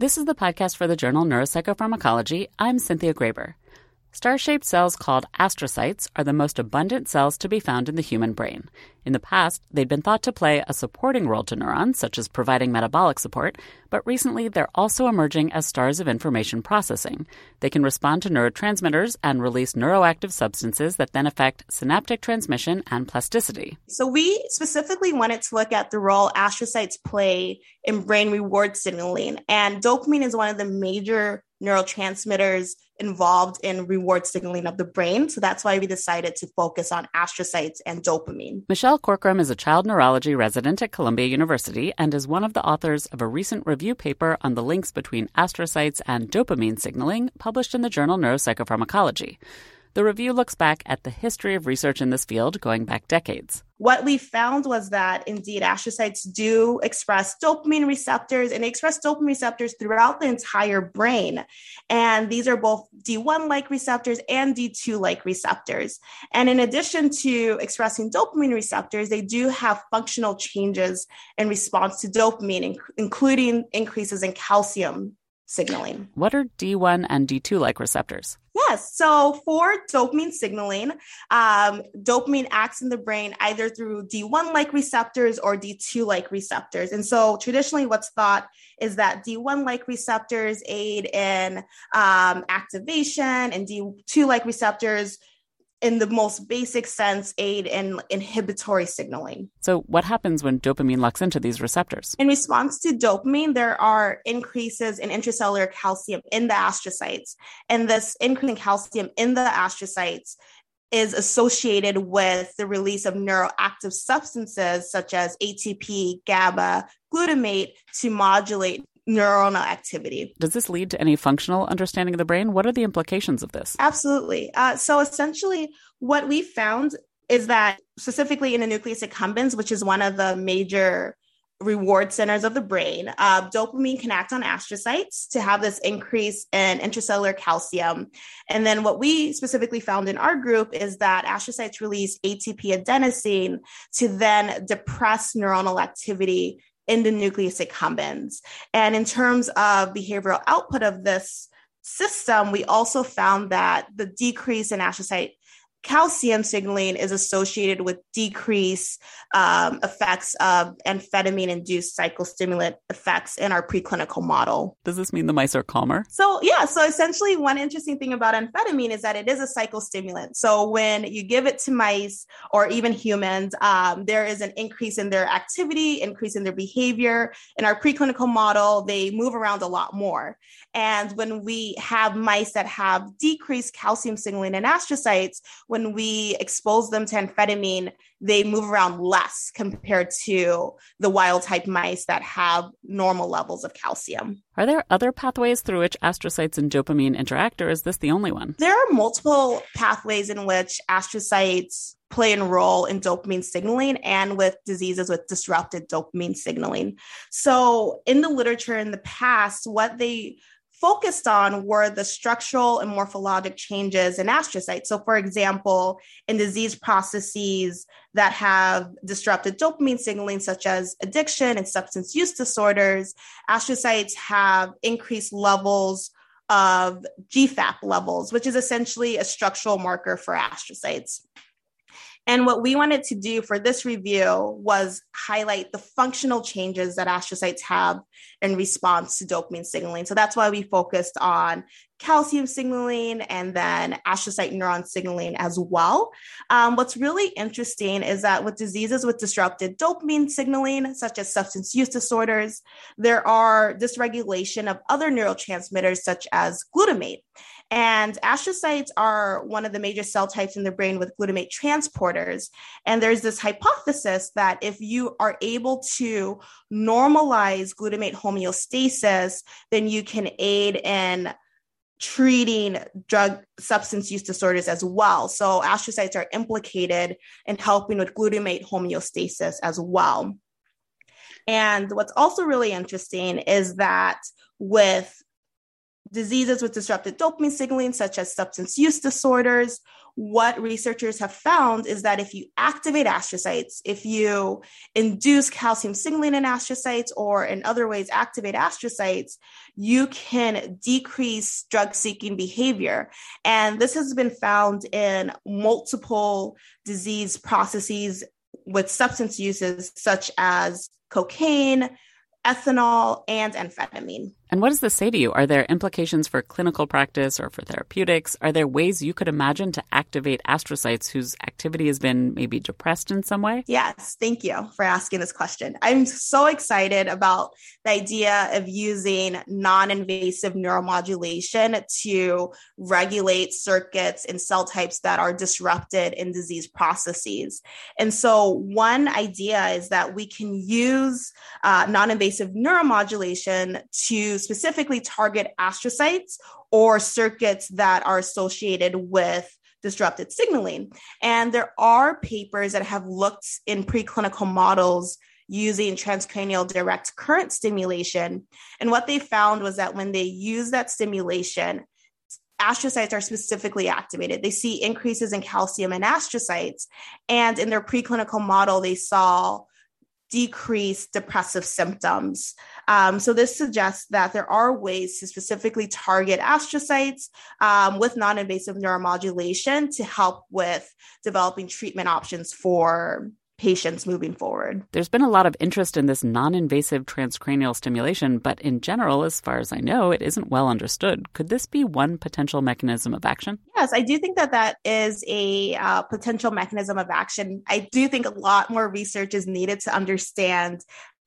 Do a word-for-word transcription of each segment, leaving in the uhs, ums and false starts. This is the podcast for the journal Neuropsychopharmacology. I'm Cynthia Graber. Star-shaped cells called astrocytes are the most abundant cells to be found in the human brain. In the past, they'd been thought to play a supporting role to neurons, such as providing metabolic support, but recently they're also emerging as stars of information processing. They can respond to neurotransmitters and release neuroactive substances that then affect synaptic transmission and plasticity. So we specifically wanted to look at the role astrocytes play in brain reward signaling, and dopamine is one of the major neurotransmitters involved in reward signaling of the brain. So that's why we decided to focus on astrocytes and dopamine. Michelle Corkrum is a child neurology resident at Columbia University and is one of the authors of a recent review paper on the links between astrocytes and dopamine signaling published in the journal Neuropsychopharmacology. The review looks back at the history of research in this field going back decades. What we found was that, indeed, astrocytes do express dopamine receptors, and they express dopamine receptors throughout the entire brain. And these are both D one-like receptors and D two-like receptors. And in addition to expressing dopamine receptors, they do have functional changes in response to dopamine, including increases in calcium signaling. What are D one and D two-like receptors? Yes. So for dopamine signaling, um, dopamine acts in the brain either through D one-like receptors or D two-like receptors. And so traditionally what's thought is that D one-like receptors aid in um, activation, and D two-like receptors, in the most basic sense, aid in inhibitory signaling. So what happens when dopamine locks into these receptors? In response to dopamine, there are increases in intracellular calcium in the astrocytes. And this increase in calcium in the astrocytes is associated with the release of neuroactive substances such as A T P, GABA, glutamate to modulate neuronal activity. Does this lead to any functional understanding of the brain? What are the implications of this? Absolutely. Uh, so essentially, what we found is that specifically in the nucleus accumbens, which is one of the major reward centers of the brain, uh, dopamine can act on astrocytes to have this increase in intracellular calcium. And then what we specifically found in our group is that astrocytes release A T P adenosine to then depress neuronal activity in the nucleus accumbens. And in terms of behavioral output of this system, we also found that the decrease in astrocyte calcium signaling is associated with decreased um, effects of amphetamine-induced psychostimulant effects in our preclinical model. Does this mean the mice are calmer? So yeah, so essentially one interesting thing about amphetamine is that it is a psychostimulant. So when you give it to mice or even humans, um, there is an increase in their activity, increase in their behavior. In our preclinical model, they move around a lot more. And when we have mice that have decreased calcium signaling in astrocytes, when we expose them to amphetamine, they move around less compared to the wild-type mice that have normal levels of calcium. Are there other pathways through which astrocytes and dopamine interact, or is this the only one? There are multiple pathways in which astrocytes play a role in dopamine signaling and with diseases with disrupted dopamine signaling. So in the literature in the past, what they focused on were the structural and morphologic changes in astrocytes. So for example, in disease processes that have disrupted dopamine signaling, such as addiction and substance use disorders, astrocytes have increased levels of G FAP levels, which is essentially a structural marker for astrocytes. And what we wanted to do for this review was highlight the functional changes that astrocytes have in response to dopamine signaling. So that's why we focused on calcium signaling and then astrocyte neuron signaling as well. Um, what's really interesting is that with diseases with disrupted dopamine signaling, such as substance use disorders, there are dysregulation of other neurotransmitters such as glutamate. And astrocytes are one of the major cell types in the brain with glutamate transporters. And there's this hypothesis that if you are able to normalize glutamate homeostasis, then you can aid in treating drug substance use disorders as well. So astrocytes are implicated in helping with glutamate homeostasis as well. And what's also really interesting is that with diseases with disrupted dopamine signaling, such as substance use disorders, what researchers have found is that if you activate astrocytes, if you induce calcium signaling in astrocytes or in other ways activate astrocytes, you can decrease drug-seeking behavior. And this has been found in multiple disease processes with substance uses such as cocaine, ethanol, and amphetamine. And what does this say to you? Are there implications for clinical practice or for therapeutics? Are there ways you could imagine to activate astrocytes whose activity has been maybe depressed in some way? Yes, thank you for asking this question. I'm so excited about the idea of using non-invasive neuromodulation to regulate circuits and cell types that are disrupted in disease processes. And so one idea is that we can use uh, non-invasive neuromodulation to specifically target astrocytes or circuits that are associated with disrupted signaling. And there are papers that have looked in preclinical models using transcranial direct current stimulation. And what they found was that when they use that stimulation, astrocytes are specifically activated. They see increases in calcium in astrocytes. And in their preclinical model, they saw decreased depressive symptoms. Um, so this suggests that there are ways to specifically target astrocytes um, with non-invasive neuromodulation to help with developing treatment options for patients moving forward. There's been a lot of interest in this non-invasive transcranial stimulation, but in general, as far as I know, it isn't well understood. Could this be one potential mechanism of action? Yes, I do think that that is a uh, potential mechanism of action. I do think a lot more research is needed to understand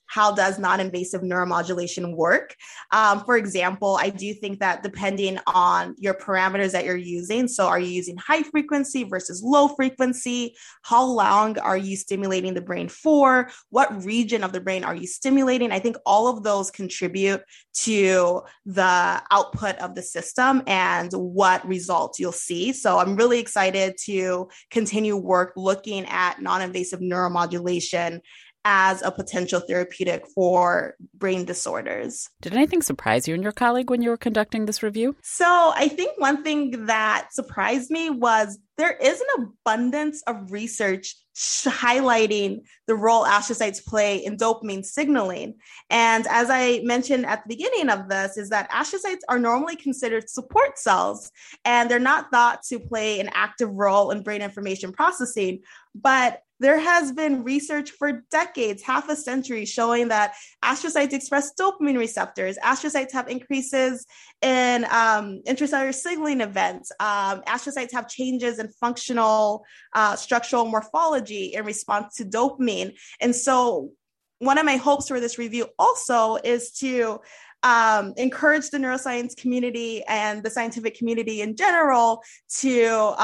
how does non-invasive neuromodulation work. Um, for example, I do think that depending on your parameters that you're using, so are you using high frequency versus low frequency? How long are you stimulating the brain for? What region of the brain are you stimulating? I think all of those contribute to the output of the system and what results you'll see. So I'm really excited to continue work looking at non-invasive neuromodulation as a potential therapeutic for brain disorders. Did anything surprise you and your colleague when you were conducting this review? So I think one thing that surprised me was there is an abundance of research highlighting the role astrocytes play in dopamine signaling. And as I mentioned at the beginning of this, is that astrocytes are normally considered support cells, and they're not thought to play an active role in brain information processing. But there has been research for decades, half a century, showing that astrocytes express dopamine receptors. Astrocytes have increases in um, intracellular signaling events. Um, astrocytes have changes in functional uh, structural morphology in response to dopamine. And so one of my hopes for this review also is to Um, encourage the neuroscience community and the scientific community in general to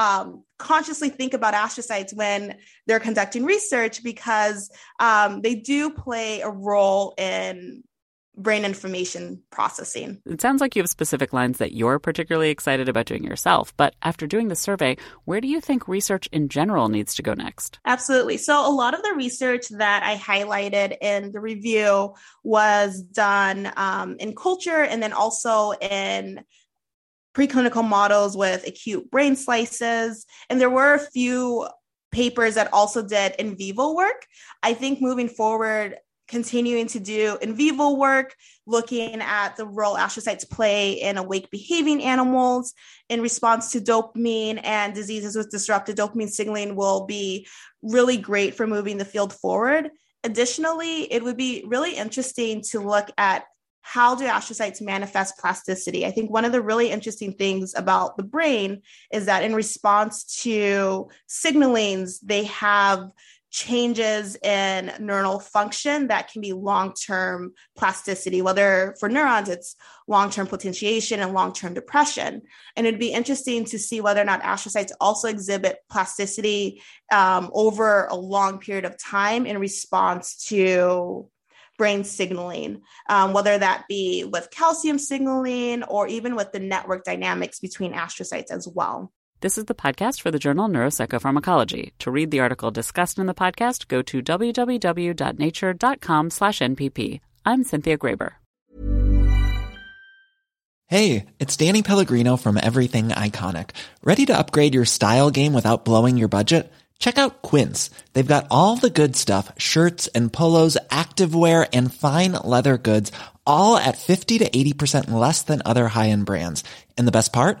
um, consciously think about astrocytes when they're conducting research, because um, they do play a role in brain information processing. It sounds like you have specific lines that you're particularly excited about doing yourself, but after doing the survey, where do you think research in general needs to go next? Absolutely. So a lot of the research that I highlighted in the review was done um, in culture and then also in preclinical models with acute brain slices. And there were a few papers that also did in vivo work. I think moving forward, continuing to do in vivo work, looking at the role astrocytes play in awake behaving animals in response to dopamine and diseases with disrupted dopamine signaling will be really great for moving the field forward. Additionally, it would be really interesting to look at how do astrocytes manifest plasticity. I think one of the really interesting things about the brain is that in response to signalings, they have changes in neuronal function that can be long-term plasticity, whether for neurons, it's long-term potentiation and long-term depression. And it'd be interesting to see whether or not astrocytes also exhibit plasticity um, over a long period of time in response to brain signaling, um, whether that be with calcium signaling or even with the network dynamics between astrocytes as well. This is the podcast for the journal Neuropsychopharmacology. To read the article discussed in the podcast, go to w w w dot nature dot com slash N P P. I'm Cynthia Graber. Hey, it's Danny Pellegrino from Everything Iconic. Ready to upgrade your style game without blowing your budget? Check out Quince. They've got all the good stuff, shirts and polos, activewear and fine leather goods, all at fifty to eighty percent less than other high-end brands. And the best part?